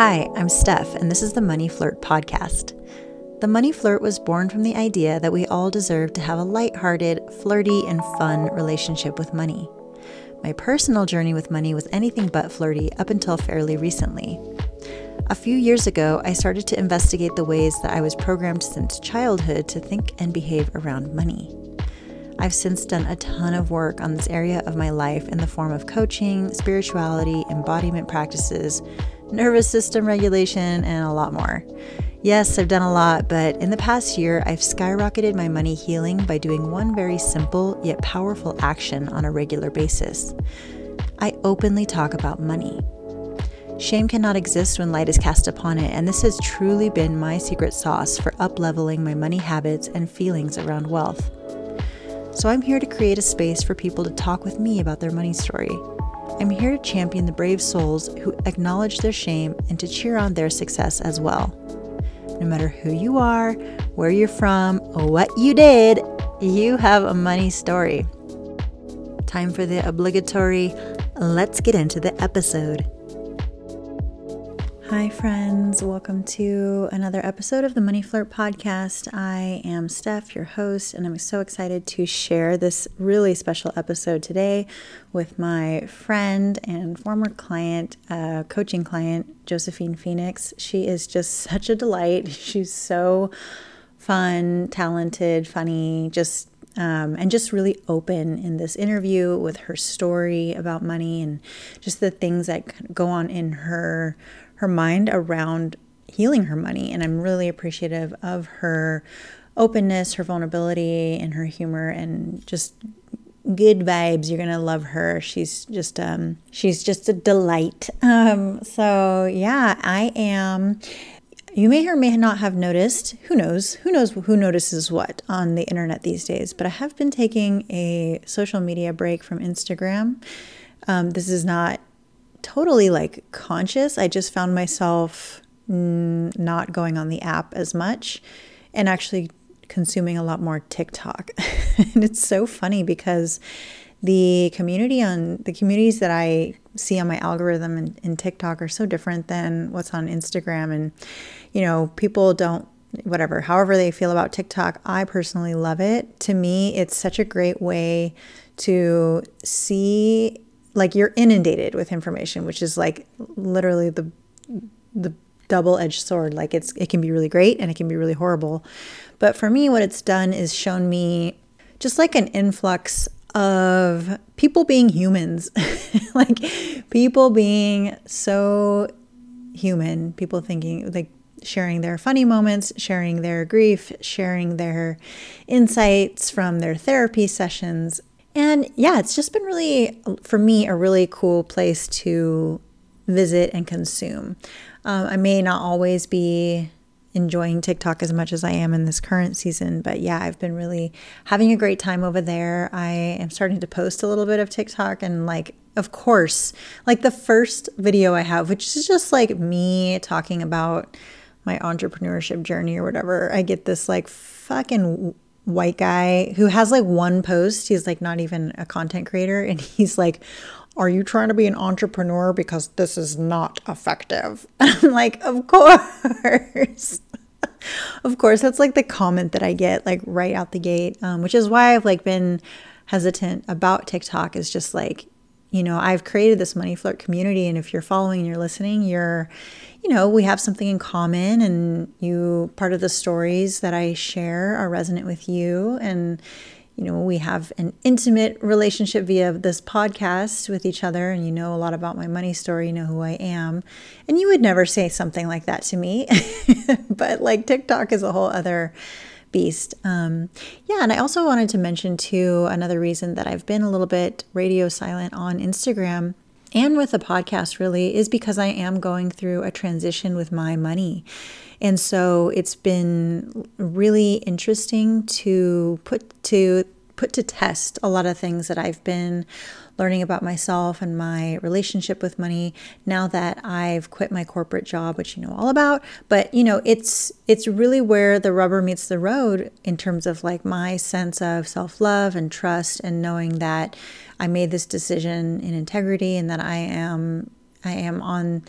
Hi, I'm Steph, and this is the Money Flirt Podcast. The Money Flirt was born from the idea that we all deserve to have a lighthearted, flirty, and fun relationship with money. My personal journey with money was anything but flirty up until fairly recently. A few years ago, I started to investigate the ways that I was programmed since childhood to think and behave around money. I've since done a ton of work on this area of my life in the form of coaching, spirituality, embodiment practices, nervous system regulation, and a lot more. Yes, I've done a lot, but in the past year, I've skyrocketed my money healing by doing one very simple yet powerful action on a regular basis. I openly talk about money. Shame cannot exist when light is cast upon it, and this has truly been my secret sauce for up-leveling my money habits and feelings around wealth. So I'm here to create a space for people to talk with me about their money story. I'm here to champion the brave souls who acknowledge their shame and to cheer on their success as well. No matter who you are, where you're from, or what you did, you have a money story. Time for the obligatory, let's get into the episode. Hi friends, welcome to another episode of the Money Flirt Podcast. I am Steph, your host, and I'm so excited to share this really special episode today with my friend and former client, coaching client, Josephine Phoenix. She is just such a delight. She's so fun, talented, funny, and just really open in this interview with her story about money and just the things that go on in her mind around healing her money. And I'm really appreciative of her openness, her vulnerability, and her humor, and just good vibes. You're going to love her. She's just a delight. So yeah, I am. You may or may not have noticed, who knows who notices what on the internet these days, but I have been taking a social media break from Instagram. This is not totally like conscious. I just found myself not going on the app as much and actually consuming a lot more TikTok. And it's so funny because the communities that I see on my algorithm in TikTok are so different than what's on Instagram. And, you know, people don't, whatever, however they feel about TikTok, I personally love it. To me, it's such a great way to see, like, you're inundated with information, which is like literally the double-edged sword. Like it can be really great and it can be really horrible. But for me, what it's done is shown me just like an influx of people being humans, like people being so human, people thinking, like, sharing their funny moments, sharing their grief, sharing their insights from their therapy sessions. And yeah, it's just been really, for me, a really cool place to visit and consume. I may not always be enjoying TikTok as much as I am in this current season, but yeah, I've been really having a great time over there. I am starting to post a little bit of TikTok, and, like, of course, like the first video I have, which is just like me talking about my entrepreneurship journey or whatever, I get this like fucking white guy who has like one post. He's like not even a content creator, and he's like, "Are you trying to be an entrepreneur? Because this is not effective." I'm like, of course. Of course, that's like the comment that I get like right out the gate, which is why I've like been hesitant about TikTok. Is just like, you know, I've created this Money Flirt community, and if you're following and you're listening, we have something in common, and part of the stories that I share are resonant with you. And, you know, we have an intimate relationship via this podcast with each other, and you know a lot about my money story, you know who I am. And you would never say something like that to me, but like TikTok is a whole other beast. And I also wanted to mention too, another reason that I've been a little bit radio silent on Instagram and with the podcast really is because I am going through a transition with my money. And so it's been really interesting to put to test a lot of things that I've been learning about myself and my relationship with money now that I've quit my corporate job, which you know all about. But, you know, it's really where the rubber meets the road in terms of like my sense of self-love and trust, and knowing that I made this decision in integrity and that I am I'm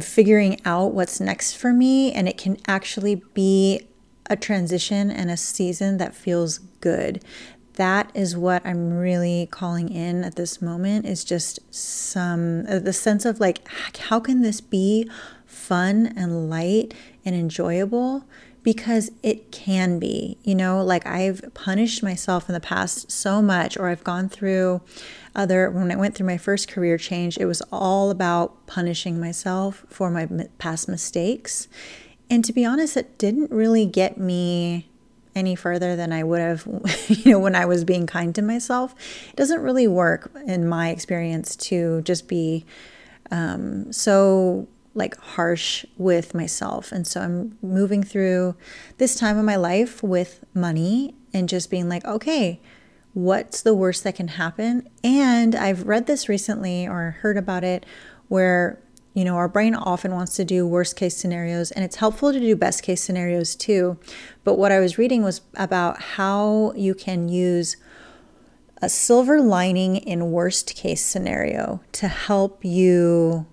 figuring out what's next for me, and it can actually be a transition and a season that feels good. That is what I'm really calling in at this moment, is just the sense of like, how can this be fun and light and enjoyable? Because it can be, you know, like I've punished myself in the past so much, or I've gone through when I went through my first career change, it was all about punishing myself for my past mistakes. And to be honest, it didn't really get me any further than I would have, you know, when I was being kind to myself. It doesn't really work in my experience to just be so like harsh with myself. And so I'm moving through this time of my life with money and just being like, okay, what's the worst that can happen? And I've read this recently or heard about it where, you know, our brain often wants to do worst case scenarios, and it's helpful to do best case scenarios too. But what I was reading was about how you can use a silver lining in worst case scenario to help you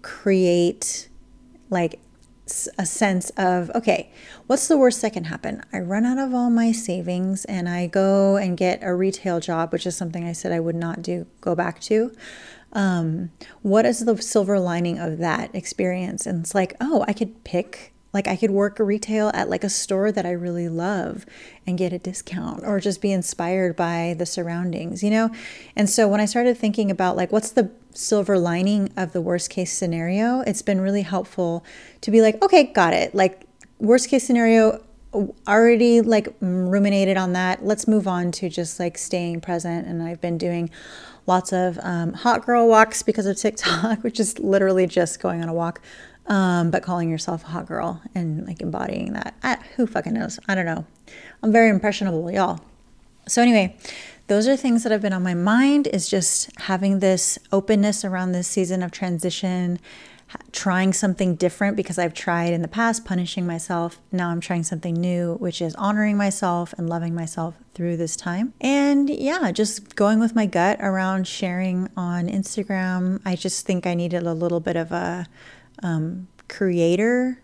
create like a sense of, okay, what's the worst that can happen? I run out of all my savings and I go and get a retail job, which is something I said I would not go back to. What is the silver lining of that experience? And it's like, oh, I could work retail at like a store that I really love and get a discount, or just be inspired by the surroundings, you know? And so when I started thinking about like, what's the silver lining of the worst case scenario, it's been really helpful to be like, okay, got it. Like worst case scenario, already like ruminated on that. Let's move on to just like staying present. And I've been doing lots of hot girl walks because of TikTok, which is literally just going on a walk. But calling yourself a hot girl and like embodying that, who fucking knows? I don't know. I'm very impressionable, y'all. So anyway, those are things that have been on my mind, is just having this openness around this season of transition, trying something different, because I've tried in the past punishing myself. Now I'm trying something new, which is honoring myself and loving myself through this time. And yeah, just going with my gut around sharing on Instagram. I just think I needed a little bit of a creative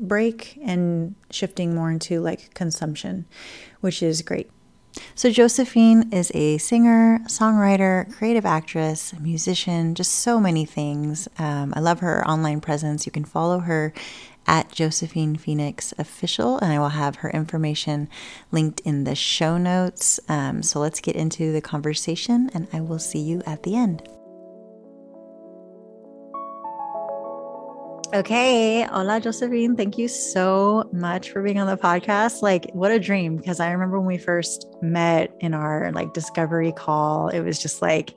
break, and shifting more into like consumption, which is great. So Josephine is a singer, songwriter, creative actress, musician, just so many things. I love her online presence. You can follow her at Josephine Phoenix Official, and I will have her information linked in the show notes. So let's get into the conversation, and I will see you at the end. Okay. Hola, Josephine. Thank you so much for being on the podcast. Like, what a dream, because I remember when we first met in our like discovery call, it was just like,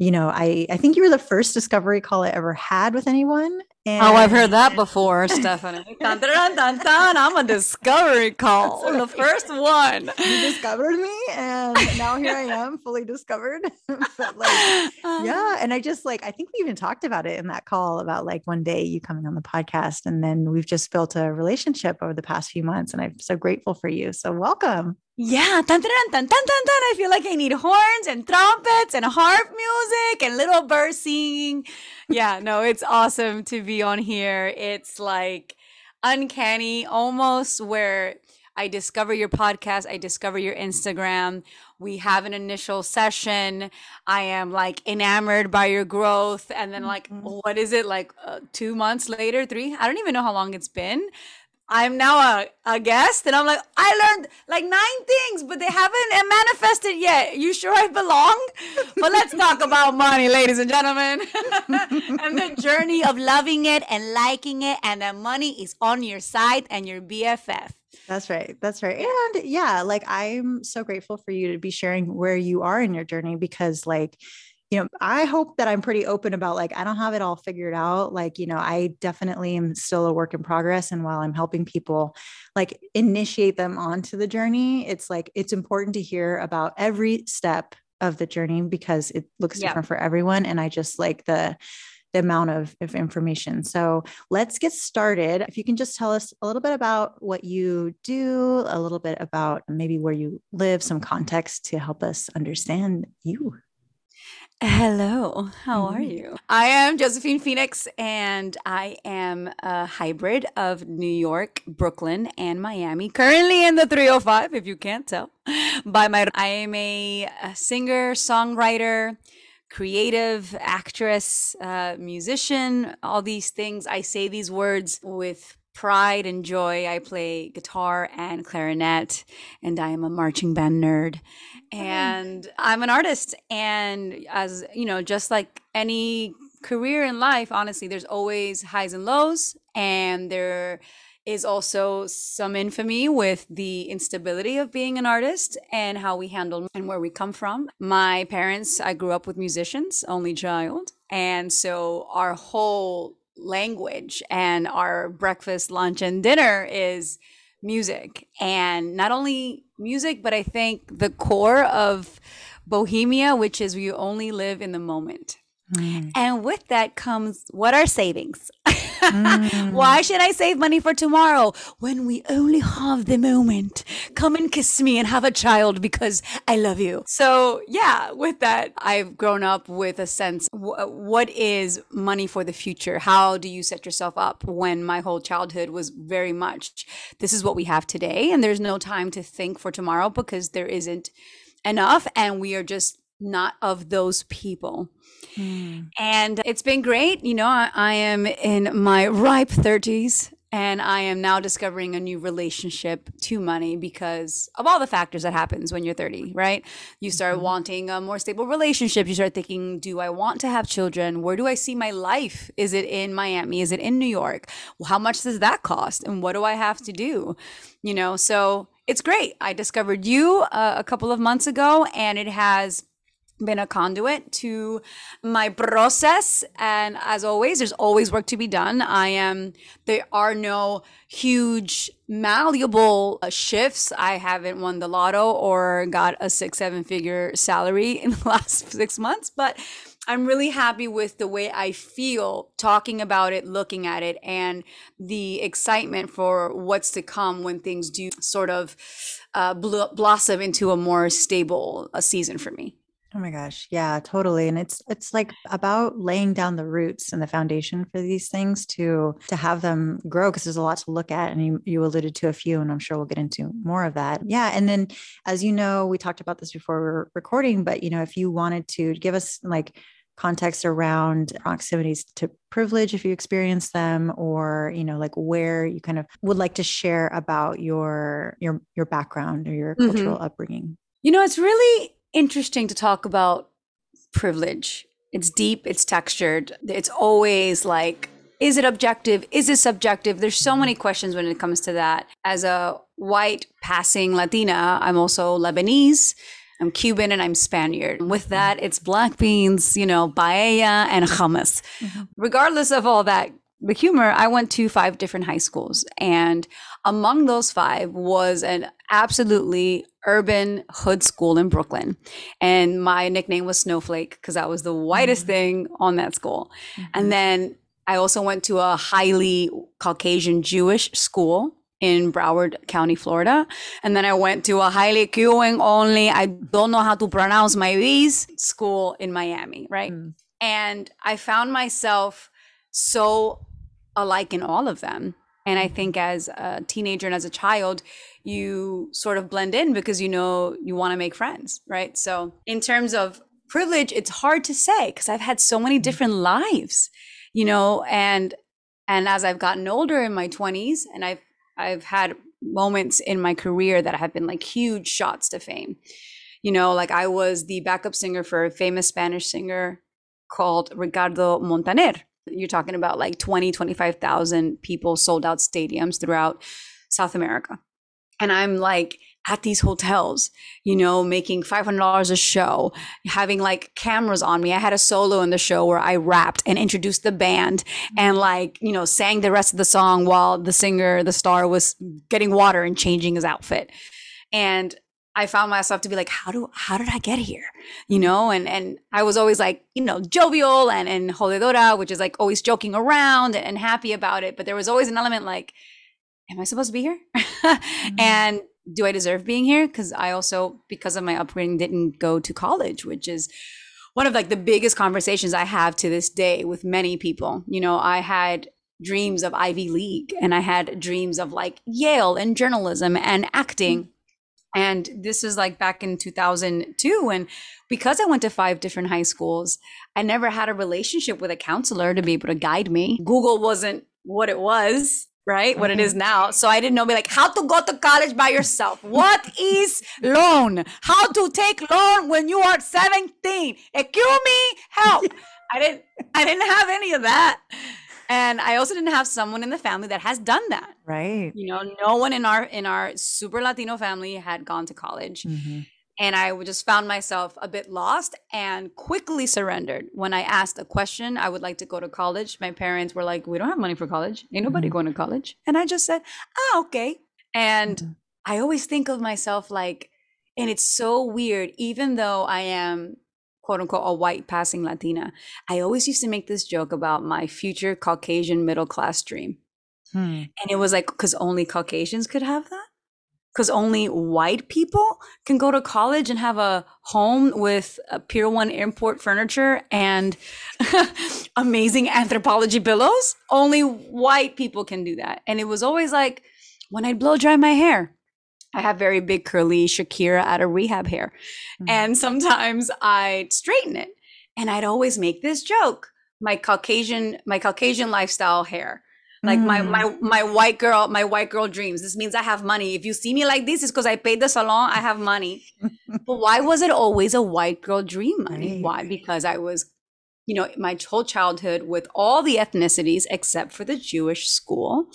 you know, I think you were the first discovery call I ever had with anyone. And I've heard that before, Stephanie. Dun, dun, dun, dun. I'm a discovery call. Right. The first one. You discovered me, and now here I am, fully discovered. But like, yeah, and I just like, I think we even talked about it in that call about like one day you coming on the podcast, and then we've just built a relationship over the past few months, and I'm so grateful for you. So welcome. Yeah, tan, tan, tan, tan, tan, tan. I feel like I need horns and trumpets and harp music and little birds singing. Yeah, no, it's awesome to be on here. It's like uncanny almost, where I discover your podcast, I discover your Instagram. We have an initial session. I am like enamored by your growth. And then like, what is it, like 2 months later, 3? I don't even know how long it's been. I'm now a guest, and I'm like, I learned like 9 things, but they haven't manifested yet. You sure I belong? But let's talk about money, ladies and gentlemen, and the journey of loving it and liking it, and that money is on your side and your BFF. That's right. That's right. And yeah, like I'm so grateful for you to be sharing where you are in your journey, because like, you know, I hope that I'm pretty open about like, I don't have it all figured out. Like, you know, I definitely am still a work in progress. And while I'm helping people like initiate them onto the journey, it's like, it's important to hear about every step of the journey, because it looks different for everyone. And I just like the amount of information. So let's get started. If you can just tell us a little bit about what you do, a little bit about maybe where you live, some context to help us understand you. Hello, how are you? I am Josephine Phoenix, and I am a hybrid of New York, Brooklyn, and Miami, currently in the 305, if you can't tell. I am a singer, songwriter, creative, actress, musician, all these things. I say these words with pride and joy. I play guitar and clarinet, and I am a marching band nerd, and I'm an artist. And as you know, just like any career in life, honestly, there's always highs and lows, and there is also some infamy with the instability of being an artist and how we handle and where we come from. My parents, I grew up with musicians, only child, and so our whole language and our breakfast, lunch, and dinner is music. And not only music, but I think the core of Bohemia, which is you only live in the moment. And with that comes, what are savings? Why should I save money for tomorrow when we only have the moment? Come and kiss me and have a child because I love you. So yeah, with that, I've grown up with a sense, what is money for the future? How do you set yourself up? When my whole childhood was very much, this is what we have today, and there's no time to think for tomorrow because there isn't enough, and we are just not of those people. And it's been great. You know, I am in my ripe 30s, and I am now discovering a new relationship to money because of all the factors that happens when you're 30, right? You start wanting a more stable relationship. You start thinking, do I want to have children? Where do I see my life? Is it in Miami? Is it in New York? Well, how much does that cost? And what do I have to do? You know, so it's great. I discovered you a couple of months ago, and it has been a conduit to my process. And as always, there's always work to be done. There are no huge malleable shifts. I haven't won the lotto or got a 7-figure salary in the last 6 months, but I'm really happy with the way I feel talking about it, looking at it, and the excitement for what's to come when things do sort of blossom into a more stable season for me. Oh my gosh. Yeah, totally. And it's like about laying down the roots and the foundation for these things to have them grow, because there's a lot to look at. And you alluded to a few, and I'm sure we'll get into more of that. Yeah. And then, as you know, we talked about this before we were recording, but you know, if you wanted to give us like context around proximities to privilege, if you experience them, or, you know, like where you kind of would like to share about your background or your cultural upbringing. You know, it's really interesting to talk about privilege. It's deep, it's textured. It's always like, is it objective? Is it subjective? There's so many questions when it comes to that. As a white passing Latina, I'm also Lebanese, I'm Cuban, and I'm Spaniard. With that, it's black beans, you know, paella and hummus. Regardless of all that, the humor, I went to 5 different high schools, and among those 5 was an absolutely urban hood school in Brooklyn, and my nickname was Snowflake because I was the whitest thing on that school. And then I also went to a highly Caucasian Jewish school in Broward County, Florida, and then I went to a highly Cuban only, I don't know how to pronounce my V's, school in Miami, right? And I found myself so alike in all of them. And I think as a teenager and as a child, you sort of blend in because you know you want to make friends, right? So in terms of privilege, it's hard to say because I've had so many different lives, you know, and as I've gotten older in my 20s, and I've had moments in my career that have been like huge shots to fame. You know, like I was the backup singer for a famous Spanish singer called Ricardo Montaner. You're talking about like 25,000 people, sold out stadiums throughout South America. And I'm like at these hotels, you know, making $500 a show, having like cameras on me. I had a solo in the show where I rapped and introduced the band and like, you know, sang the rest of the song while the singer, the star, was getting water and changing his outfit. And I found myself to be like, how did I get here? You know, and I was always like, you know, jovial and jodedora, which is like always joking around and happy about it. But there was always an element like, am I supposed to be here? And do I deserve being here? Because I also, because of my upbringing, didn't go to college, which is one of like the biggest conversations I have to this day with many people. You know, I had dreams of Ivy League, and I had dreams of like Yale and journalism and acting. And this is like back in 2002. And because I went to 5 different high schools, I never had a relationship with a counselor to be able to guide me. Google wasn't what it was, right? What it is now. So I didn't know like how to go to college by yourself. What is loan? How to take loan when you are 17? Excuse me, help. I didn't have any of that. And I also didn't have someone in the family that has done that. Right. You know, no one in our super Latino family had gone to college. Mm-hmm. And I just found myself a bit lost and quickly surrendered. When I asked a question, I would like to go to college. My parents were like, we don't have money for college. Ain't nobody going to college. And I just said, ah, okay. And I always think of myself like, and it's so weird, even though I am quote unquote a white passing Latina, I always used to make this joke about my future Caucasian middle class dream. And it was like, because only Caucasians could have that. Because only white people can go to college and have a home with a Pier 1 import furniture and amazing Anthropologie pillows. Only white people can do that. And it was always like when I'd blow dry my hair, I have very big curly Shakira out of rehab hair. And sometimes I'd straighten it. And I'd always make this joke, my Caucasian lifestyle hair. Like my white girl dreams. This means I have money. If you see me like this, it's because I paid the salon. I have money. But why was it always a white girl dream money? Right. Why? Because I was, you know, my whole childhood with all the ethnicities except for the Jewish school.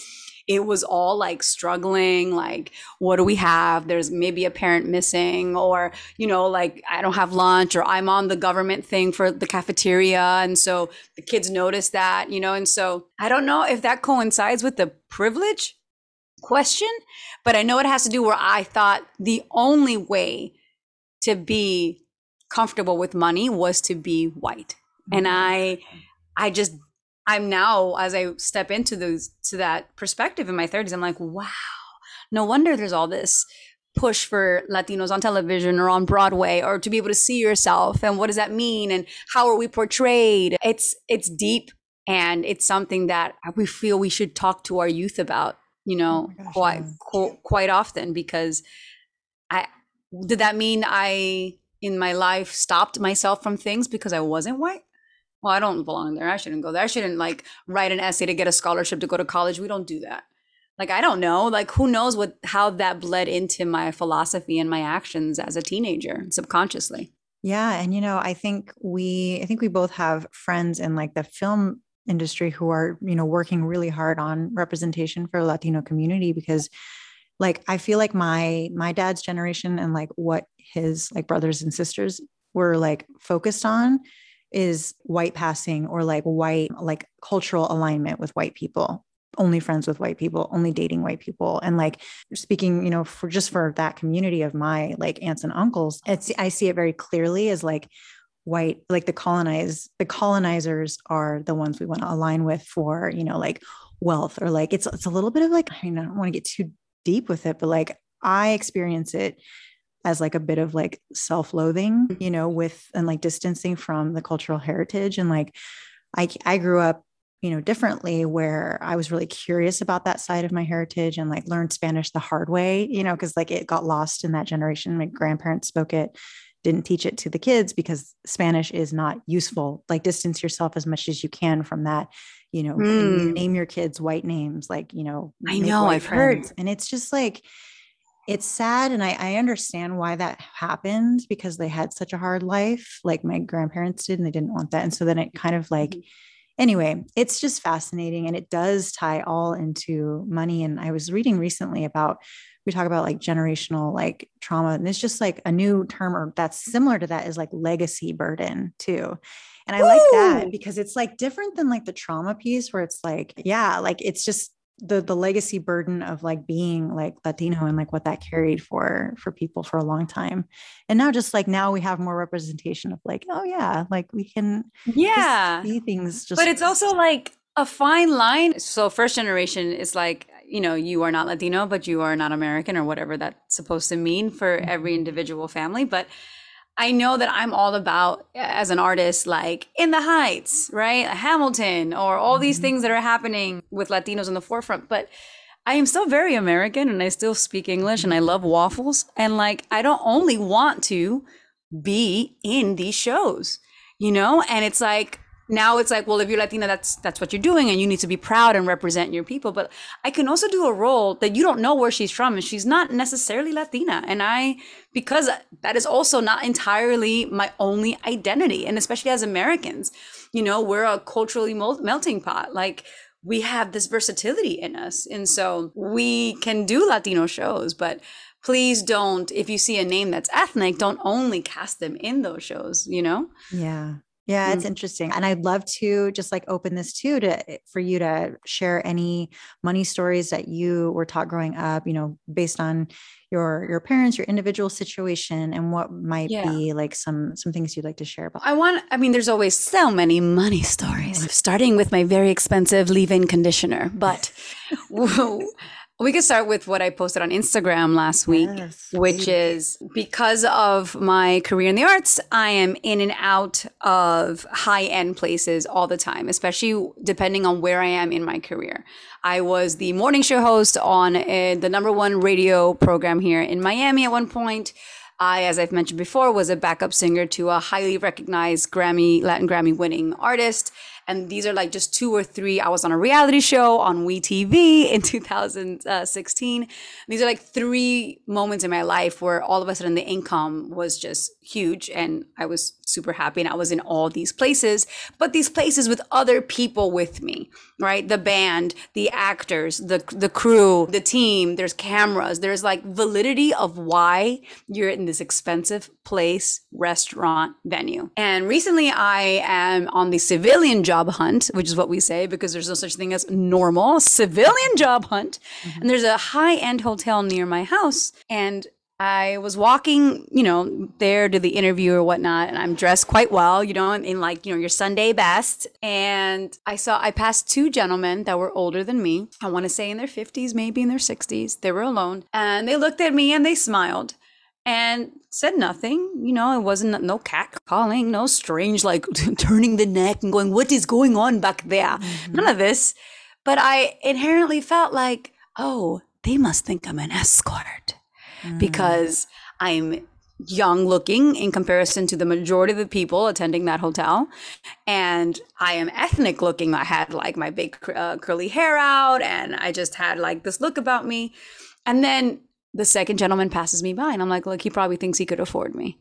It was all like struggling, like, what do we have? There's maybe a parent missing, or, you know, like, I don't have lunch, or I'm on the government thing for the cafeteria. And so the kids notice that, you know, and so I don't know if that coincides with the privilege question, but I know it has to do where I thought the only way to be comfortable with money was to be white. And I'm now, as I step into that perspective in my 30s, I'm like, wow, no wonder there's all this push for Latinos on television or on Broadway, or to be able to see yourself, and what does that mean, and how are we portrayed? It's deep, and it's something that we feel we should talk to our youth about, you know, quite often, because did that mean I, in my life, stopped myself from things because I wasn't white? Well, I don't belong there. I shouldn't go there. I shouldn't like write an essay to get a scholarship to go to college. We don't do that. Like, I don't know, like who knows how that bled into my philosophy and my actions as a teenager subconsciously. Yeah. And, you know, I think we both have friends in like the film industry who are, you know, working really hard on representation for the Latino community, because like, I feel like my dad's generation and like what his like brothers and sisters were like focused on is white passing, or like white, like cultural alignment with white people, only friends with white people, only dating white people. And like speaking, you know, for that community of my like aunts and uncles, I see it very clearly as like white, like the colonizers are the ones we want to align with for, you know, like wealth, or like, it's a little bit of like, I mean, I don't want to get too deep with it, but like I experience it as like a bit of like self-loathing, you know, with, and like distancing from the cultural heritage. And like, I grew up, you know, differently, where I was really curious about that side of my heritage and like learned Spanish the hard way, you know, cause like it got lost in that generation. My grandparents spoke it, didn't teach it to the kids because Spanish is not useful. Like distance yourself as much as you can from that, you know, name your kids white names, like, you know, I know I've heard. And it's just like, it's sad. And I understand why that happened, because they had such a hard life, like my grandparents did, and they didn't want that. And so then it kind of like, anyway, it's just fascinating. And it does tie all into money. And I was reading recently about, we talk about like generational, like trauma, and it's just like a new term, or that's similar to that, is like legacy burden too. And I like that, because it's like different than like the trauma piece, where it's like, yeah, like it's just the legacy burden of like being like Latino and like what that carried for people for a long time. And now just like, now we have more representation of like, oh yeah, like we can see things just. But it's also like a fine line. So first generation is like, you know, you are not Latino, but you are not American, or whatever that's supposed to mean for every individual family. But I know that I'm all about, as an artist, like In the Heights, right? Hamilton, or all these things that are happening with Latinos in the forefront. But I am still very American, and I still speak English, and I love waffles. And like, I don't only want to be in these shows, you know? And it's like, now it's like, well, if you're Latina, that's what you're doing, and you need to be proud and represent your people. But I can also do a role that you don't know where she's from, and she's not necessarily Latina. And because that is also not entirely my only identity. And especially as Americans, you know, we're a culturally melting pot. Like, we have this versatility in us. And so we can do Latino shows, but please don't, if you see a name that's ethnic, don't only cast them in those shows, you know? Yeah. Yeah, it's interesting. And I'd love to just like open this too for you to share any money stories that you were taught growing up, you know, based on your parents, your individual situation, and what might be like some things you'd like to share about. There's always so many money stories, starting with my very expensive leave-in conditioner, but we could start with what I posted on Instagram last week, which is, because of my career in the arts, I am in and out of high-end places all the time, especially depending on where I am in my career. I was the morning show host on the #1 radio program here in Miami at one point. I, as I've mentioned before, was a backup singer to a highly recognized Latin Grammy winning artist. And these are like just two or three. I was on a reality show on WeTV in 2016. These are like three moments in my life where all of a sudden the income was just huge. And I was super happy. And I was in all these places, but these places with other people with me, right? The band, the actors, the crew, the team, there's cameras, there's like validity of why you're in this expensive place, restaurant, venue. And recently I am on the civilian job hunt, which is what we say, because there's no such thing as normal, civilian job hunt. And there's a high-end hotel near my house, and I was walking, you know, there to the interview or whatnot, and I'm dressed quite well, you know, in like, you know, your Sunday best. And I passed two gentlemen that were older than me. I want to say in their 50s, maybe in their 60s. They were alone, and they looked at me and they smiled and said nothing. You know, it wasn't no cat calling, no strange, like turning the neck and going, what is going on back there? None of this. But I inherently felt like, oh, they must think I'm an escort. Because I'm young looking in comparison to the majority of the people attending that hotel. And I am ethnic looking. I had like my big curly hair out, and I just had like this look about me. And then the second gentleman passes me by, and I'm like, look, he probably thinks he could afford me.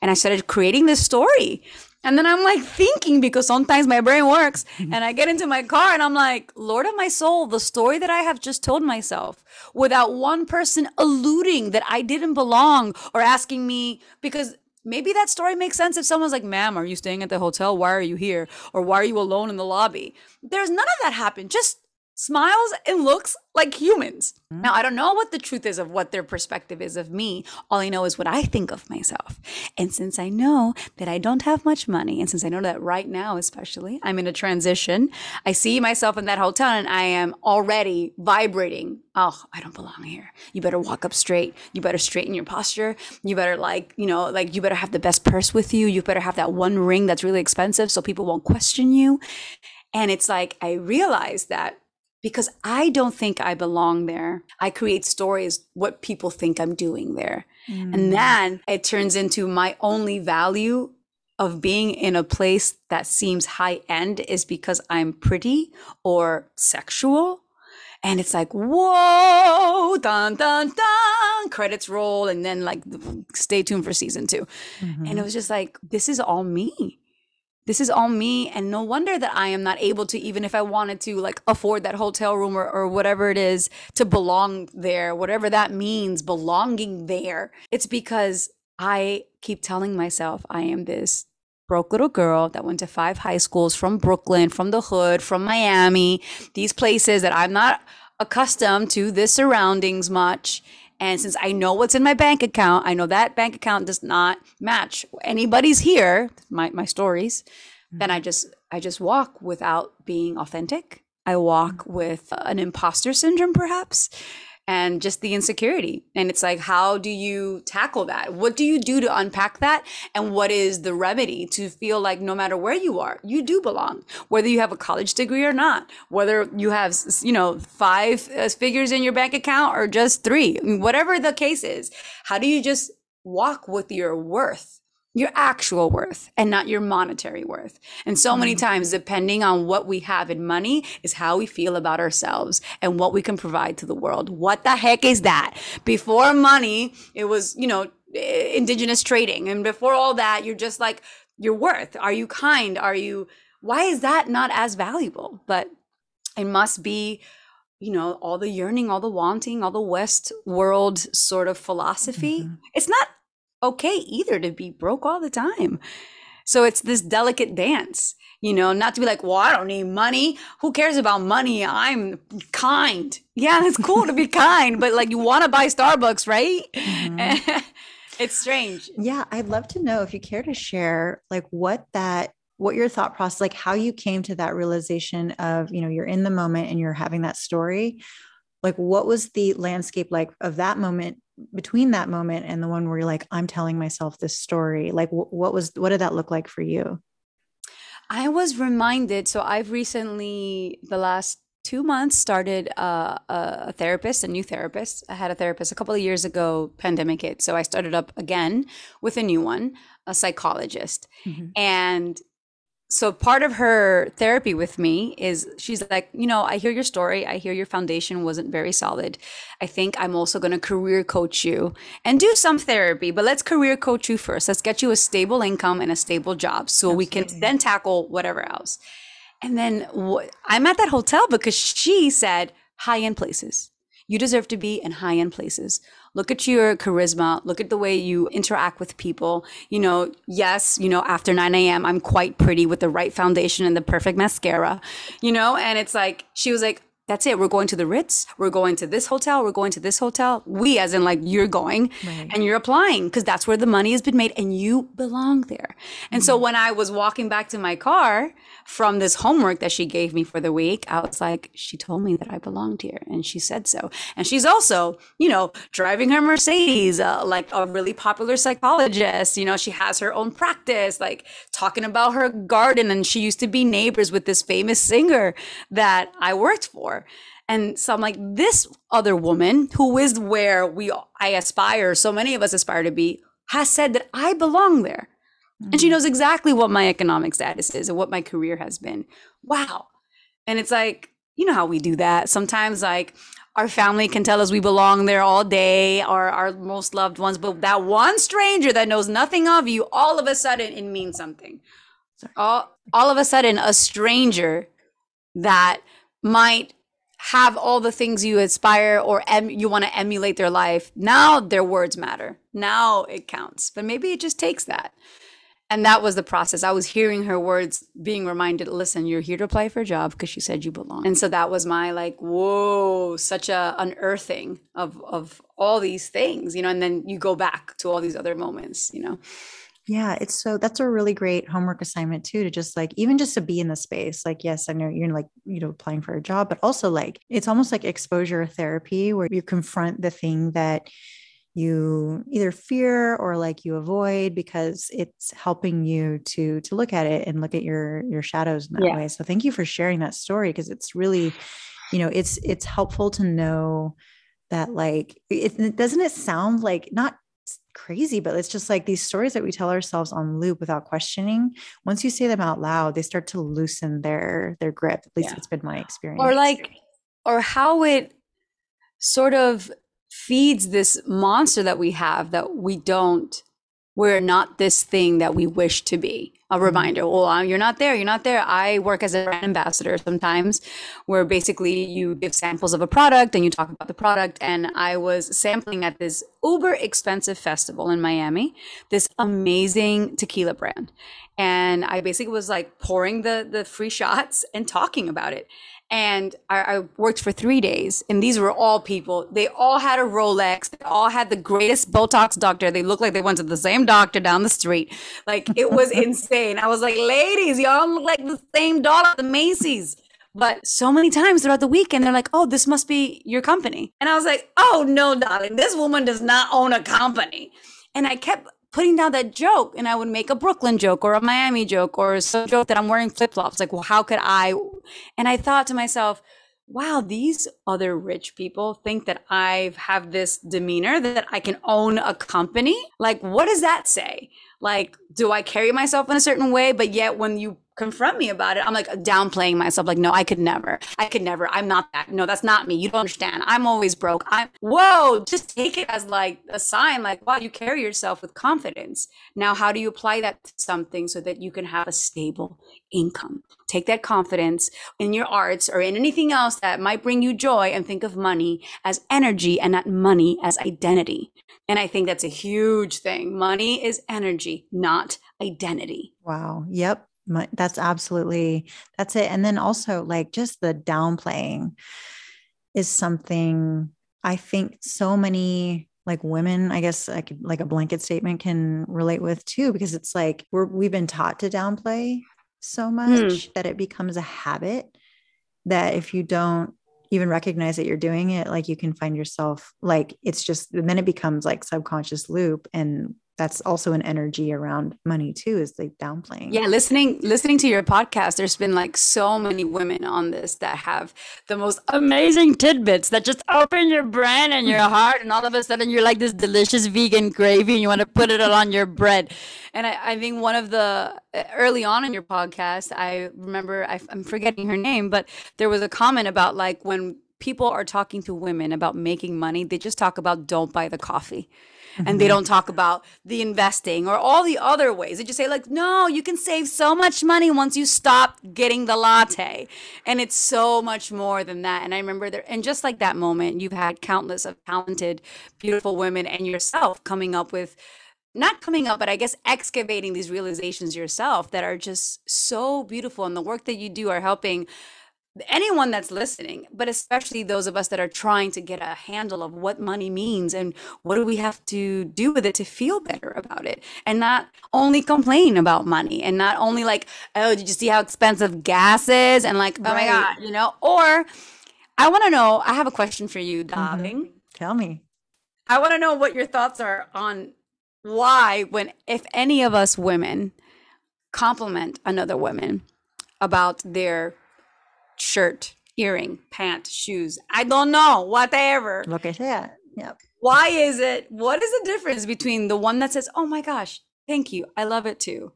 And I started creating this story. And then I'm like thinking, because sometimes my brain works, and I get into my car and I'm like, Lord of my soul, the story that I have just told myself without one person alluding that I didn't belong or asking me, because maybe that story makes sense if someone's like, ma'am, are you staying at the hotel? Why are you here? Or why are you alone in the lobby? There's none of that happened. Just smiles and looks like humans. Now, I don't know what the truth is of what their perspective is of me. All I know is what I think of myself. And since I know that I don't have much money, and since I know that right now, especially, I'm in a transition, I see myself in that hotel and I am already vibrating. Oh, I don't belong here. You better walk up straight. You better straighten your posture. You better you better have the best purse with you. You better have that one ring that's really expensive so people won't question you. And it's like, I realized that because I don't think I belong there, I create stories what people think I'm doing there. And then it turns into my only value of being in a place that seems high end is because I'm pretty or sexual. And it's like, whoa, dun, dun, dun, credits roll. And then like, stay tuned for season 2. And it was just like, this is all me. This is all me, and no wonder that I am not able to, even if I wanted to, like afford that hotel room or whatever it is, to belong there, whatever that means, belonging there. It's because I keep telling myself I am this broke little girl that went to 5 high schools from Brooklyn, from the hood, from Miami, these places that I'm not accustomed to this surroundings much. And since I know what's in my bank account, I know that bank account does not match anybody's here, my stories, then I just walk without being authentic. I walk with an imposter syndrome, perhaps. and just the insecurity. And it's like, how do you tackle that? What do you do to unpack that? And what is the remedy to feel like no matter where you are, you do belong, whether you have a college degree or not, whether you have, you know, 5 figures in your bank account or just 3, I mean, whatever the case is, how do you just walk with your worth, your actual worth, and not your monetary worth? And so many times, depending on what we have in money is how we feel about ourselves and what we can provide to the world. What the heck is that? Before money, it was, you know, indigenous trading. And before all that, you're just like, your worth. Are you kind? Are you, why is that not as valuable? But it must be, you know, all the yearning, all the wanting, all the West world sort of philosophy. It's not okay either to be broke all the time. So it's this delicate dance, you know, not to be like, well, I don't need money. Who cares about money? I'm kind. Yeah, it's cool to be kind, but like you want to buy Starbucks, right? It's strange. Yeah. I'd love to know if you care to share like what your thought process, like how you came to that realization of, you know, you're in the moment and you're having that story. Like what was the landscape like of that moment, between that moment and the one where you're like, I'm telling myself this story? Like what did that look like for you? I was reminded. So I've recently, the last 2 months, started a new therapist. I had a therapist a couple of years ago, pandemic hit. So I started up again with a new one, a psychologist. And so part of her therapy with me is she's like, you know, I hear your story. I hear your foundation wasn't very solid. I think I'm also going to career coach you and do some therapy, but let's career coach you first. Let's get you a stable income and a stable job so we can then tackle whatever else. And then I'm at that hotel because she said, high-end places. You deserve to be in high-end places. Look at your charisma. Look at the way you interact with people. You know, yes, you know, after 9 a.m., I'm quite pretty with the right foundation and the perfect mascara, you know? And it's like, she was like, that's it. We're going to the Ritz. We're going to this hotel. We're going to this hotel. We, as in like, you're going and you're applying because that's where the money has been made and you belong there. And so when I was walking back to my car from this homework that she gave me for the week, I was like, she told me that I belonged here and she said so. And she's also, you know, driving her Mercedes, like a really popular psychologist. You know, she has her own practice, like talking about her garden. And she used to be neighbors with this famous singer that I worked for. And so I'm like, this other woman who is where I aspire, so many of us aspire to be, has said that I belong there. And she knows exactly what my economic status is and what my career has been. Wow. And it's like, you know how we do that. Sometimes like our family can tell us we belong there all day, or our most loved ones, but that one stranger that knows nothing of you, all of a sudden it means something. All of a sudden a stranger that might have all the things you aspire or you want to emulate their life. Now their words matter. Now it counts. But maybe it just takes that. And that was the process. I was hearing her words, being reminded, listen, you're here to apply for a job because she said you belong. And so that was my like, whoa, such a unearthing of all these things, you know, and then you go back to all these other moments, you know. Yeah. That's a really great homework assignment too, to just like, even just to be in the space. Like, yes, I know you're like, you know, applying for a job, but also like, it's almost like exposure therapy where you confront the thing that you either fear or like you avoid, because it's helping you to look at it and look at your shadows in that way. So thank you for sharing that story. Cause it's really, you know, it's helpful to know that like, doesn't it sound like not crazy, but it's just like these stories that we tell ourselves on loop without questioning. Once you say them out loud, they start to loosen their grip. At least it's been my experience. Or how it sort of feeds this monster that we have, that we're not this thing that we wish to be. A reminder, well, you're not there. You're not there. I work as a brand ambassador sometimes, where basically you give samples of a product and you talk about the product. And I was sampling at this uber expensive festival in Miami, this amazing tequila brand. And I basically was like pouring the free shots and talking about it. And I worked for 3 days, and these were all people. They all had a Rolex. They all had the greatest Botox doctor. They looked like they went to the same doctor down the street. Like, it was insane. I was like, ladies, y'all look like the same doll at the Macy's. But so many times throughout the weekend, they're like, oh, this must be your company. And I was like, oh, no, darling, this woman does not own a company. And I kept putting down that joke, and I would make a Brooklyn joke or a Miami joke or some joke that I'm wearing flip-flops. Like, well, how could I? And I thought to myself, wow, these other rich people think that I have this demeanor that I can own a company. Like, what does that say? Like, do I carry myself in a certain way? But yet when you confront me about it, I'm like downplaying myself. Like, no, I could never. I'm not that. No, that's not me. You don't understand. I'm always broke. Whoa, just take it as like a sign, like, wow, you carry yourself with confidence. Now, how do you apply that to something so that you can have a stable income? Take that confidence in your arts or in anything else that might bring you joy and think of money as energy and not money as identity. And I think that's a huge thing. Money is energy, not identity. Wow. Yep. That's it. And then also, like, just the downplaying is something I think so many like women, I guess I could, like a blanket statement, can relate with too, because it's like we've been taught to downplay so much that it becomes a habit that if you don't even recognize that you're doing it, like you can find yourself like, it's just, and then it becomes like subconscious loop. And that's also an energy around money too, is like downplaying. Yeah. Listening to your podcast, there's been like so many women on this that have the most amazing tidbits that just open your brain and your heart. And all of a sudden you're like this delicious vegan gravy and you want to put it on your bread. And I think one of the early on in your podcast, I remember, I'm forgetting her name, but there was a comment about like when people are talking to women about making money, they just talk about don't buy the coffee. And they don't talk about the investing or all the other ways. They just say like, no, you can save so much money once you stop getting the latte. And it's so much more than that. And I remember there, and just like that moment, you've had countless of talented, beautiful women and yourself but I guess excavating these realizations yourself that are just so beautiful. And the work that you do are helping anyone that's listening, but especially those of us that are trying to get a handle of what money means and what do we have to do with it to feel better about it and not only complain about money and not only like, oh, did you see how expensive gas is? And like, right. Oh my God, you know, or I want to know, I have a question for you, darling. Mm-hmm. Tell me. I want to know what your thoughts are on why, if any of us women compliment another woman about their shirt, earring, pant, shoes, I don't know, whatever. Look at that. Yep. Why is it? What is the difference between the one that says, oh my gosh, thank you, I love it too,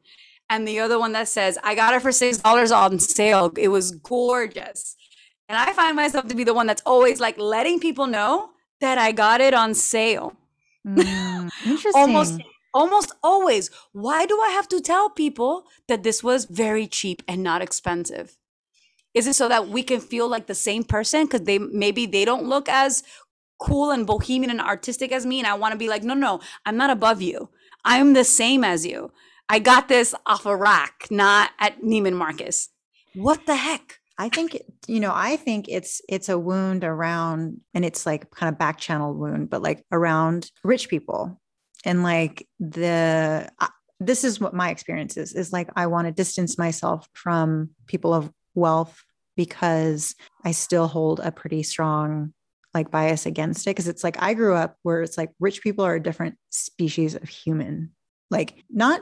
and the other one that says, I got it for $6 on sale, it was gorgeous? And I find myself to be the one that's always like letting people know that I got it on sale. Interesting. Almost always. Why do I have to tell people that this was very cheap and not expensive? Is it so that we can feel like the same person? Because maybe they don't look as cool and bohemian and artistic as me. And I want to be like, no, I'm not above you. I'm the same as you. I got this off a rack, not at Neiman Marcus. What the heck? I think it's a wound around, and it's like kind of back channel wound, but like around rich people. And like this is what my experience is like, I want to distance myself from people of wealth because I still hold a pretty strong like bias against it. Cause it's like, I grew up where it's like rich people are a different species of human. Like I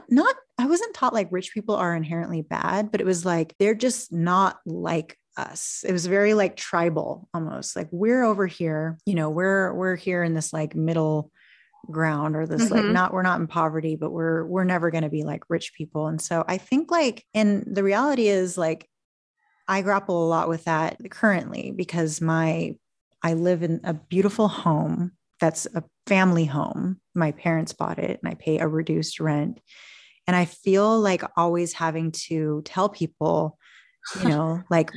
wasn't taught like rich people are inherently bad, but it was like, they're just not like us. It was very like tribal almost, like we're over here, you know, we're here in this like middle ground or this like we're not in poverty, but we're never going to be like rich people. And so I think like, and the reality is like, I grapple a lot with that currently because I live in a beautiful home that's a family home. My parents bought it and I pay a reduced rent. And I feel like always having to tell people, you know, like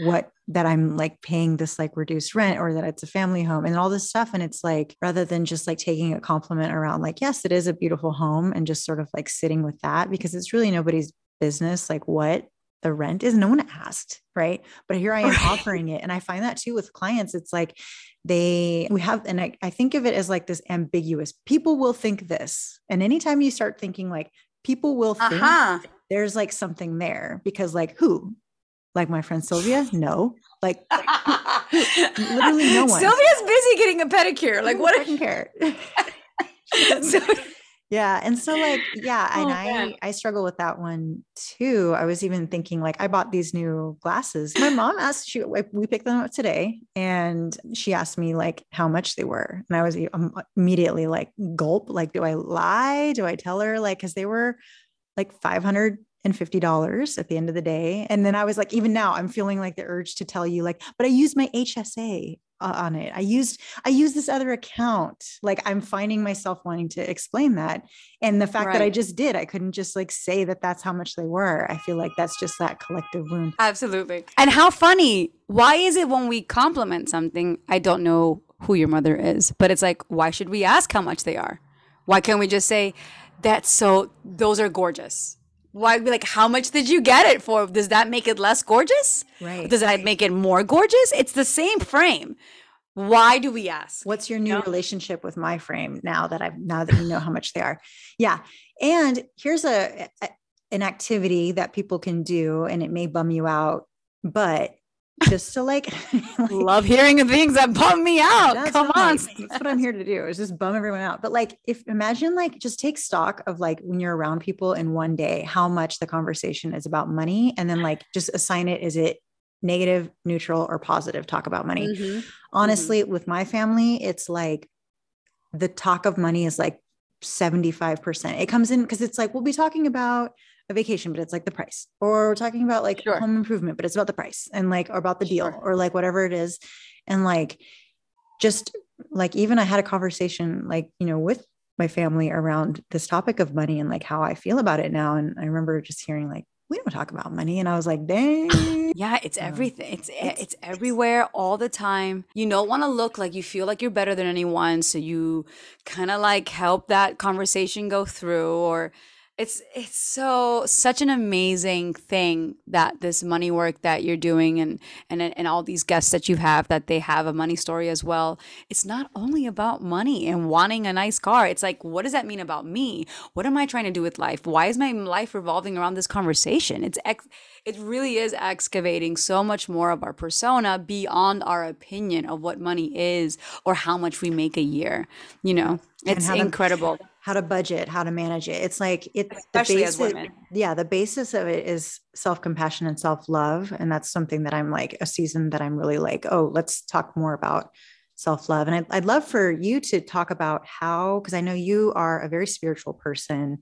that I'm like paying this like reduced rent or that it's a family home and all this stuff. And it's like, rather than just like taking a compliment around, like, yes, it is a beautiful home and just sort of like sitting with that because it's really nobody's business. Like what the rent is, no one asked. Right. But here I am offering it. And I find that too with clients. It's like I think of it as like this ambiguous, people will think this. And anytime you start thinking like people will think, there's like something there because like who, Like my friend Sylvia? No. Like literally no one. Sylvia's busy getting a pedicure. Like what? I don't care. So, yeah. And so like, yeah. And I struggle with that one too. I was even thinking like, I bought these new glasses. My mom asked, we picked them up today and she asked me like how much they were. And I was immediately like gulp, like, do I lie? Do I tell her? Like, cause they were like $550 at the end of the day. And then I was like, even now I'm feeling like the urge to tell you like, but I used my HSA on it. I used this other account. Like I'm finding myself wanting to explain that. And the fact that I just did, I couldn't just like say that that's how much they were. I feel like that's just that collective wound. Absolutely. And how funny, why is it when we compliment something, I don't know who your mother is, but it's like, why should we ask how much they are? Why can't we just say those are gorgeous? Why be like, how much did you get it for? Does that make it less gorgeous? Right. Does that make it more gorgeous? It's the same frame. Why do we ask? What's your new relationship with my frame now that now that you know how much they are? Yeah. And here's an activity that people can do, and it may bum you out, but just to like, love hearing the things that bum me out. That's what I'm here to do, is just bum everyone out. But like, imagine like, just take stock of like when you're around people in one day, how much the conversation is about money. And then like, just assign it. Is it negative, neutral, or positive talk about money? Mm-hmm. Honestly, with my family, it's like the talk of money is like 75%. It comes in because it's like, we'll be talking about a vacation, but it's like the price, or we're talking about like home improvement, but it's about the price and like, or about the deal or like whatever it is. And like, just like, even I had a conversation like, you know, with my family around this topic of money and like how I feel about it now. And I remember just hearing like, we don't talk about money. And I was like, dang. Yeah. It's everything. It's everywhere all the time. You don't want to look like you feel like you're better than anyone. So you kind of like help that conversation go through, or it's such an amazing thing that this money work that you're doing and all these guests that you have, that they have a money story as well. It's not only about money and wanting a nice car. It's like, what does that mean about me? What am I trying to do with life? Why is my life revolving around this conversation? It really is excavating so much more of our persona beyond our opinion of what money is or how much we make a year. You know, it's incredible. How to budget, how to manage it. It's like, especially as women. Yeah. The basis of it is self-compassion and self-love. And that's something that I'm like a season that I'm really like, oh, let's talk more about self-love. And I'd love for you to talk about how, cause I know you are a very spiritual person.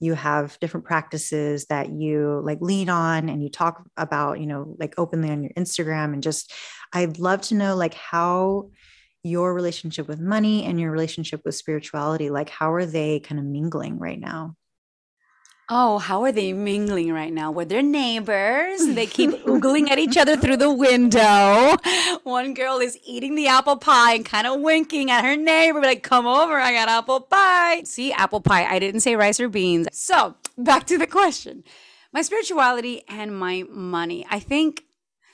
You have different practices that you like lean on and you talk about, you know, like openly on your Instagram, and just, I'd love to know like how your relationship with money and your relationship with spirituality, like how are they kind of mingling right now? Oh, how are they mingling right now? Well, they're neighbors. They keep oogling at each other through the window. One girl is eating the apple pie and kind of winking at her neighbor, like, come over, I got apple pie. See, apple pie. I didn't say rice or beans. So back to the question, my spirituality and my money. I think,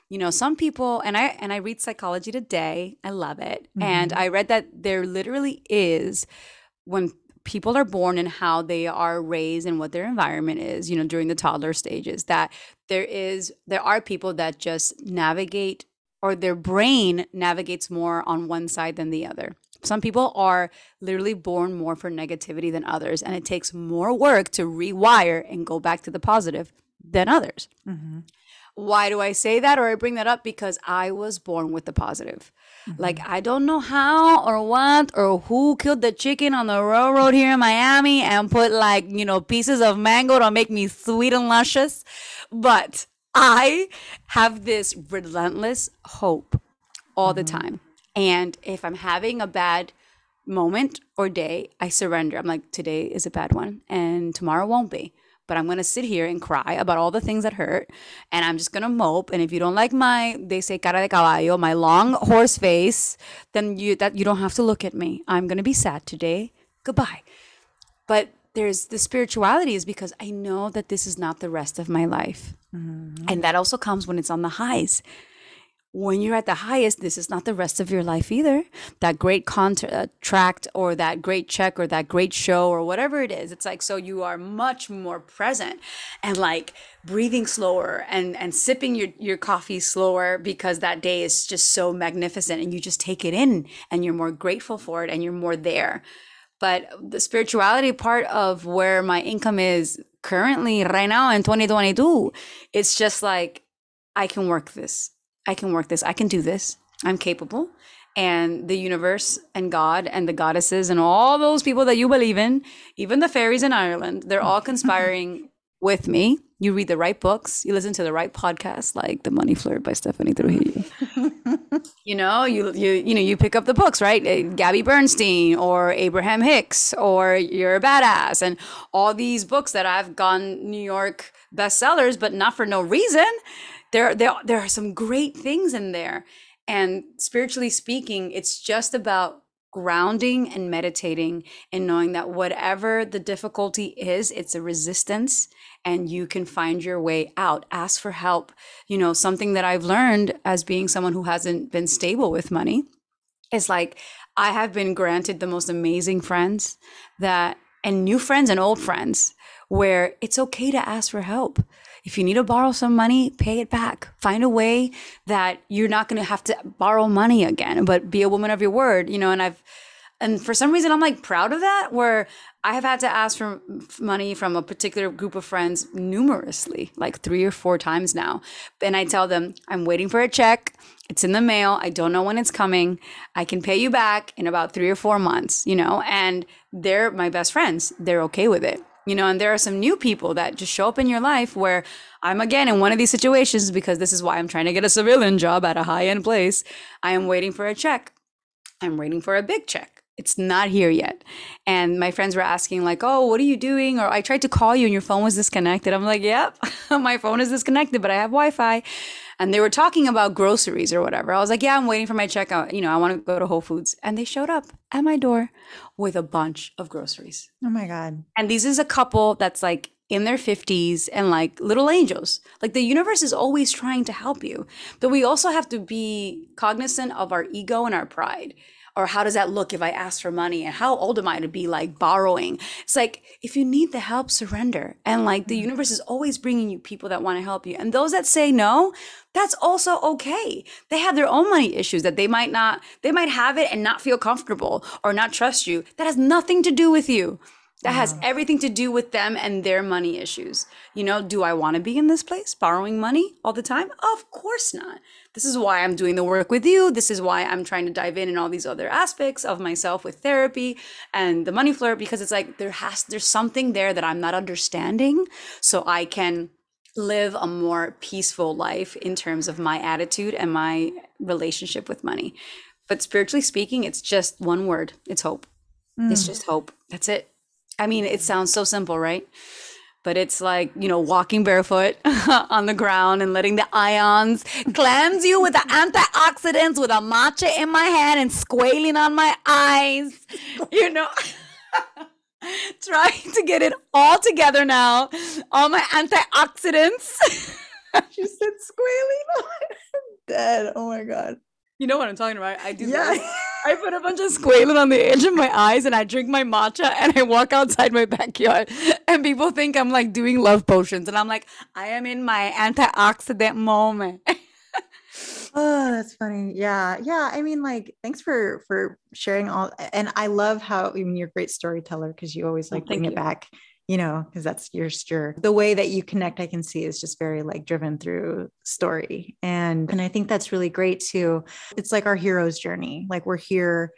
you know, some people, and I read Psychology Today. I love it. Mm-hmm. And I read that there literally is, when people are born and how they are raised and what their environment is, you know, during the toddler stages, that there are people that just navigate, or their brain navigates more on one side than the other. Some people are literally born more for negativity than others, and it takes more work to rewire and go back to the positive than others. Mm-hmm. Why do I say that, or I bring that up? Because I was born with the positive. Mm-hmm. Like, I don't know how or what or who killed the chicken on the railroad here in Miami and put like, you know, pieces of mango to make me sweet and luscious. But I have this relentless hope all the time. And if I'm having a bad moment or day, I surrender. I'm like, today is a bad one and tomorrow won't be. But I'm going to sit here and cry about all the things that hurt. And I'm just going to mope. And if you don't like they say cara de caballo, my long horse face, then you don't have to look at me. I'm going to be sad today. Goodbye. But there's the spirituality is because I know that this is not the rest of my life. Mm-hmm. And that also comes when it's on the highs. when you're at the highest, this is not the rest of your life either. That great contract or that great check or that great show or whatever it is, it's like, so you are much more present and like breathing slower and sipping your coffee slower because that day is just so magnificent and you just take it in and you're more grateful for it and you're more there. But the spirituality part of where my income is currently right now in 2022, it's just like, I can work this. I can work this. I can do this. I'm capable. And the universe and God and the goddesses and all those people that you believe in, even the fairies in Ireland, they're all conspiring with me. You read the right books. You listen to the right podcasts, like The Money Flirt by Stephanie Trujillo. You know, you pick up the books, right? Gabby Bernstein or Abraham Hicks or You're a Badass and all these books that I've gone New York bestsellers, but not for no reason. There are some great things in there. And spiritually speaking, it's just about grounding and meditating and knowing that whatever the difficulty is, it's a resistance and you can find your way out. Ask for help. You know, something that I've learned as being someone who hasn't been stable with money is like, I have been granted the most amazing friends and new friends and old friends where it's okay to ask for help. If you need to borrow some money, pay it back. Find a way that you're not going to have to borrow money again, but be a woman of your word, you know. And for some reason, I'm like proud of that, where I have had to ask for money from a particular group of friends numerously, like 3 or 4 times now. And I tell them, I'm waiting for a check. It's in the mail. I don't know when it's coming. I can pay you back in about 3 or 4 months, you know, and they're my best friends. They're okay with it. You know, and there are some new people that just show up in your life where I'm again in one of these situations, because this is why I'm trying to get a civilian job at a high-end place. I am waiting for a check. I'm waiting for a big check. It's not here yet. And my friends were asking like, oh, what are you doing? Or I tried to call you and your phone was disconnected. I'm like, yep, my phone is disconnected, but I have Wi-Fi. And they were talking about groceries or whatever. I was like, yeah, I'm waiting for my check. You know, I want to go to Whole Foods. And they showed up at my door with a bunch of groceries. Oh my God. And this is a couple that's like in their 50s and like little angels. Like the universe is always trying to help you. But we also have to be cognizant of our ego and our pride. Or how does that look if I ask for money? And how old am I to be like borrowing? It's like, if you need the help, surrender. And like the universe is always bringing you people that want to help you. And those that say no, that's also okay. They have their own money issues that they might have it and not feel comfortable or not trust you. That has nothing to do with you. That has everything to do with them and their money issues. You know, do I want to be in this place borrowing money all the time? Of course not. This is why I'm doing the work with you. This is why I'm trying to dive in all these other aspects of myself with therapy and the Money Flirt, because it's like there's something there that I'm not understanding, so I can live a more peaceful life in terms of my attitude and my relationship with money. But spiritually speaking, it's just one word. It's hope. It's just hope. That's it. I mean, it sounds so simple, right? But it's like, you know, walking barefoot on the ground and letting the ions cleanse you with the antioxidants, with a matcha in my hand and squaling on my eyes, you know, trying to get it all together now. All my antioxidants. She said squaling on dead. Oh my God. You know what I'm talking about. I do. Yeah. I put a bunch of squalene on the edge of my eyes and I drink my matcha and I walk outside my backyard and people think I'm like doing love potions. And I'm like, I am in my antioxidant moment. Oh, that's funny. Yeah. Yeah. I mean, like, thanks for sharing all. And I love how, I mean, you're a great storyteller because you always like bring it back, you know, because that's your the way that you connect, I can see, is just very like driven through story. And I think that's really great too. It's like our hero's journey. Like we're here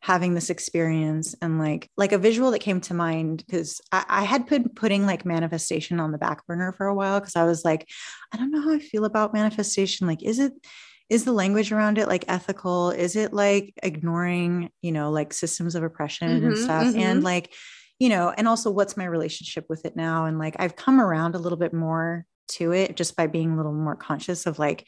having this experience, and like a visual that came to mind, because I had been putting like manifestation on the back burner for a while. Cause I was like, I don't know how I feel about manifestation. Like, is the language around it like ethical? Is it like ignoring, you know, like systems of oppression and stuff? And like, you know, and also what's my relationship with it now? And like, I've come around a little bit more to it just by being a little more conscious of like,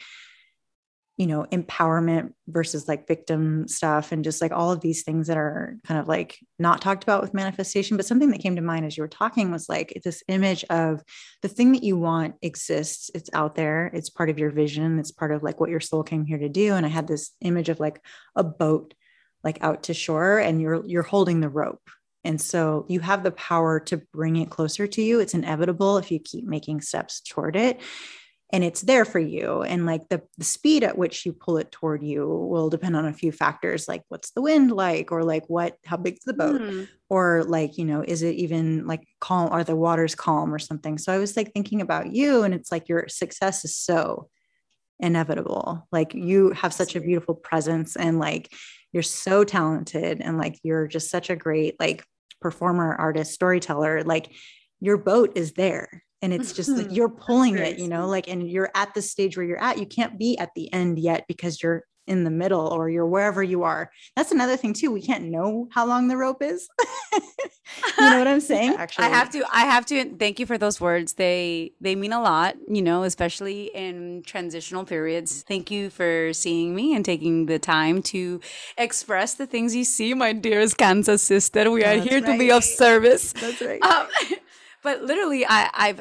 you know, empowerment versus like victim stuff, and just like all of these things that are kind of like not talked about with manifestation. But something that came to mind as you were talking was like this image of the thing that you want exists. It's out there. It's part of your vision. It's part of like what your soul came here to do. And I had this image of like a boat, like out to shore, and you're holding the rope. And so you have the power to bring it closer to you. It's inevitable if you keep making steps toward it. And it's there for you. And like the speed at which you pull it toward you will depend on a few factors, like what's the wind like, or like how big's the boat, or like, you know, is it even like calm, are the waters calm or something? So I was like thinking about you, and it's like your success is so inevitable. Like you have such a beautiful presence, and like, you're so talented, and like, you're just such a great, like performer, artist, storyteller, like your boat is there. And it's just like, you're pulling it, you know, like, and you're at the stage where you're at, you can't be at the end yet because you're in the middle, or you're wherever you are. That's another thing too. We can't know how long the rope is. You know what I'm saying? Actually, I have to thank you for those words. They mean a lot, you know, especially in transitional periods. Thank you for seeing me and taking the time to express the things you see, my dearest Kansas sister. We are here to be of service. That's right. But literally, I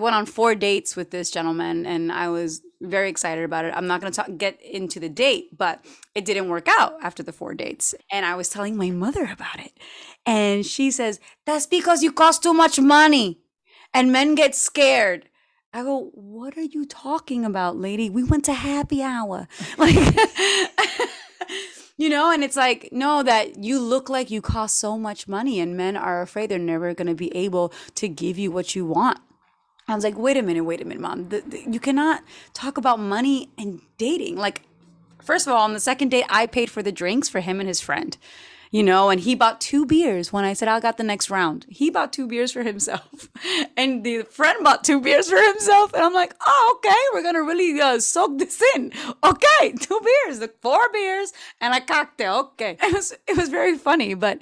went on 4 dates with this gentleman, and I was very excited about it. I'm not going to get into the date, but it didn't work out after the 4 dates. And I was telling my mother about it, and she says, "That's because you cost too much money and men get scared." I go, "What are you talking about, lady? We went to happy hour." Like, you know, and it's like, no, that you look like you cost so much money, and men are afraid they're never going to be able to give you what you want. I was like, wait a minute, mom, you cannot talk about money and dating. Like, first of all, on the second date, I paid for the drinks for him and his friend, you know, and he bought 2 beers. When I said I got the next round, he bought 2 beers for himself, and the friend bought 2 beers for himself. And I'm like, oh, okay, we're going to really soak this in. Okay, 2 beers, 4 beers and a cocktail. Okay. It was very funny, but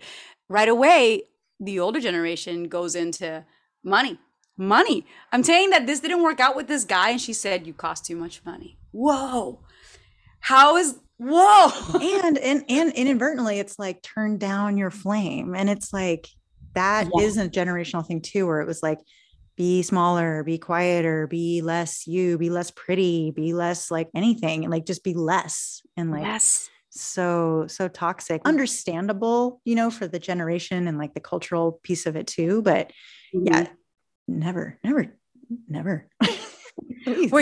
right away, the older generation goes into money. I'm saying that this didn't work out with this guy, and she said, "You cost too much money." Whoa. And inadvertently, it's like, turn down your flame. And it's like, that is a generational thing too, where it was like, be smaller, be quieter, be less you, be less pretty, be less like anything, and like, just be less. And like, so toxic, understandable, you know, for the generation and like the cultural piece of it too. But yeah. Never. We're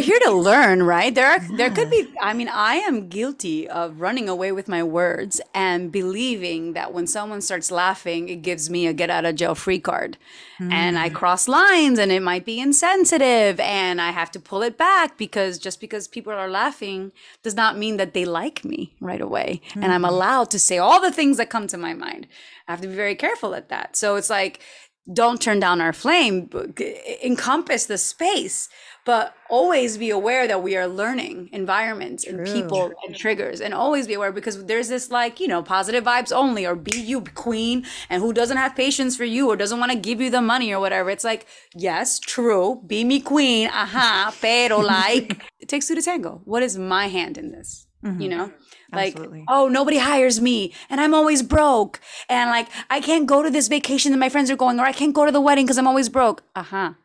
here to learn, right? There could be, I mean, I am guilty of running away with my words and believing that when someone starts laughing, it gives me a get out of jail free card. And I cross lines, and it might be insensitive, and I have to pull it back, because just because people are laughing does not mean that they like me right away. And I'm allowed to say all the things that come to my mind. I have to be very careful at that. So it's like, don't turn down our flame, encompass the space, but always be aware that we are learning environments and people and triggers, and always be aware, because there's this like, you know, positive vibes only, or be you queen, and who doesn't have patience for you or doesn't want to give you the money or whatever. It's like, yes, true. Be me queen. Pero like, it takes 2 to tango. What is my hand in this? You know, like, oh, nobody hires me, and I'm always broke, and like, I can't go to this vacation that my friends are going, or I can't go to the wedding because I'm always broke.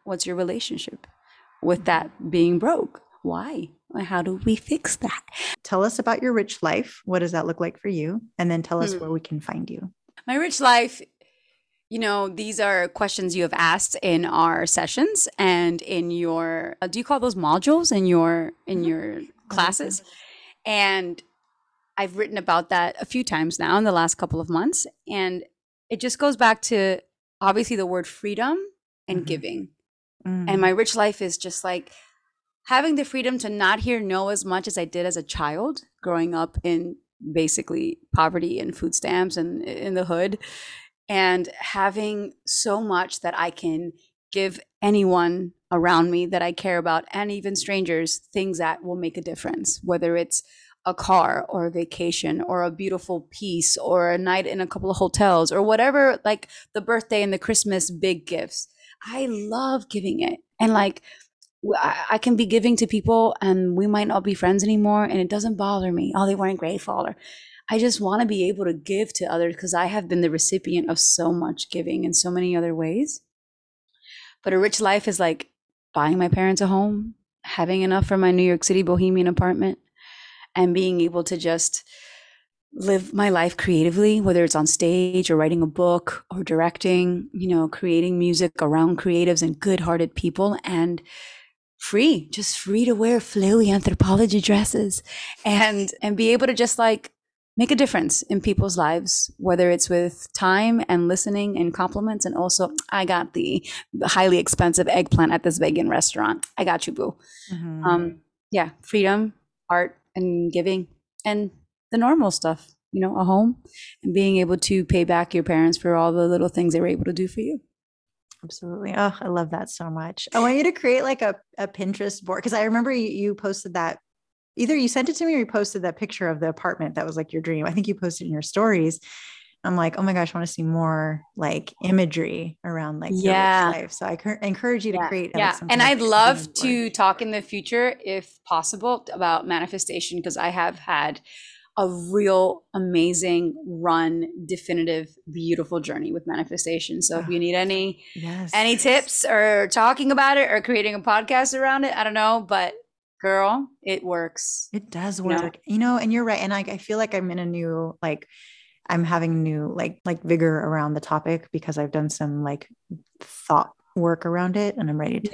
What's your relationship with that being broke? Why? How do we fix that? Tell us about your rich life. What does that look like for you? And then tell us where we can find you. My rich life. You know, these are questions you have asked in our sessions and in your, do you call those modules in your classes? And I've written about that a few times now in the last couple of months. And it just goes back to obviously the word freedom and giving. And my rich life is just like having the freedom to not hear no as much as I did as a child growing up in basically poverty and food stamps and in the hood, and having so much that I can give anyone around me that I care about, and even strangers, things that will make a difference, whether it's a car or a vacation or a beautiful piece or a night in a couple of hotels or whatever, like the birthday and the Christmas big gifts. I love giving it. And like, I can be giving to people and we might not be friends anymore, and it doesn't bother me. Oh, they weren't grateful. Or I just want to be able to give to others because I have been the recipient of so much giving in so many other ways. But a rich life is like buying my parents a home, having enough for my New York City bohemian apartment, and being able to just live my life creatively, whether it's on stage or writing a book or directing, you know, creating music around creatives and good-hearted people, and free, just free to wear flowy Anthropologie dresses and be able to just like make a difference in people's lives, whether it's with time and listening and compliments. And also, I got the highly expensive eggplant at this vegan restaurant. I got you, boo. Mm-hmm. Yeah, freedom, art, and giving, and the normal stuff, you know, a home and being able to pay back your parents for all the little things they were able to do for you. Absolutely. Oh, I love that so much. I want you to create like a Pinterest board, because I remember you posted that, either you sent it to me or you posted that picture of the apartment that was like your dream. I think you posted in your stories. I'm like, oh my gosh, I want to see more like imagery around like your life. So I encourage you to create. Yeah. Like, and I'd love to talk in the future, if possible, about manifestation, because I have had a real amazing run, definitive, beautiful journey with manifestation. So if you need any tips or talking about it or creating a podcast around it, I don't know, but girl, it works. It does work, you know, and you're right. And I feel like I'm in a new, like I'm having new, like vigor around the topic, because I've done some like thought work around it, and I'm ready to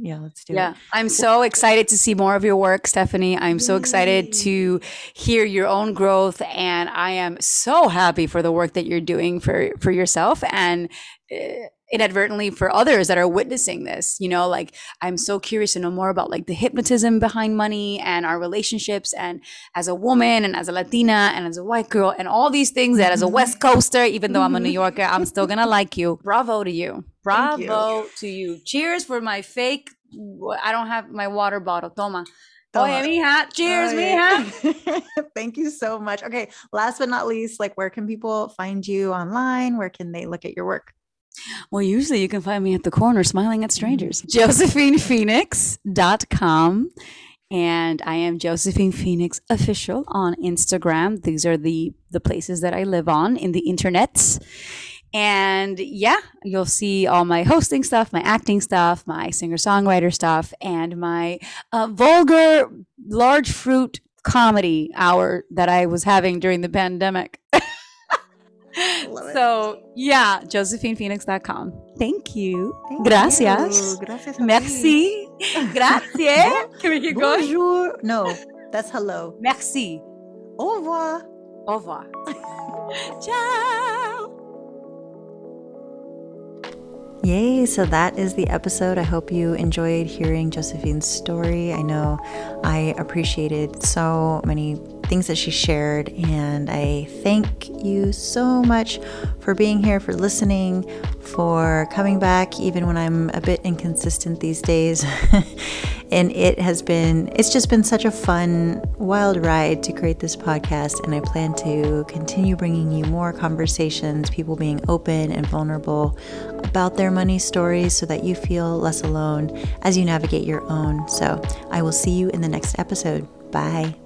let's do it. I'm so excited to see more of your work, Stephanie. I'm so excited to hear your own growth, and I am so happy for the work that you're doing for yourself and inadvertently for others that are witnessing this, you know, like I'm so curious to know more about like the hypnotism behind money and our relationships, and as a woman and as a Latina and as a white girl and all these things that as a West Coaster, even though I'm a New Yorker, I'm still gonna like you. Bravo to you. Bravo to you. Cheers for my fake, I don't have my water bottle. Toma. Oye, mija. Cheers, mija. Thank you so much. Okay. Last but not least, like where can people find you online? Where can they look at your work? Well, usually you can find me at the corner smiling at strangers. JosephinePhoenix.com. And I am Josephine Phoenix Official on Instagram. These are the places that I live on in the internets. And yeah, you'll see all my hosting stuff, my acting stuff, my singer-songwriter stuff, and my vulgar large fruit comedy hour that I was having during the pandemic. So, JosephinePhoenix.com. Thank you. Gracias. Gracias. Merci. Grazie. Can we keep going? Bonjour. No, that's hello. Merci. Au revoir. Au revoir. Ciao. Yay. So that is the episode. I hope you enjoyed hearing Josephine's story. I know I appreciated so many things that she shared, and I thank you so much for being here, for listening, for coming back, even when I'm a bit inconsistent these days. And it's just been such a fun, wild ride to create this podcast. And I plan to continue bringing you more conversations, people being open and vulnerable about their money stories, so that you feel less alone as you navigate your own. So I will see you in the next episode. Bye.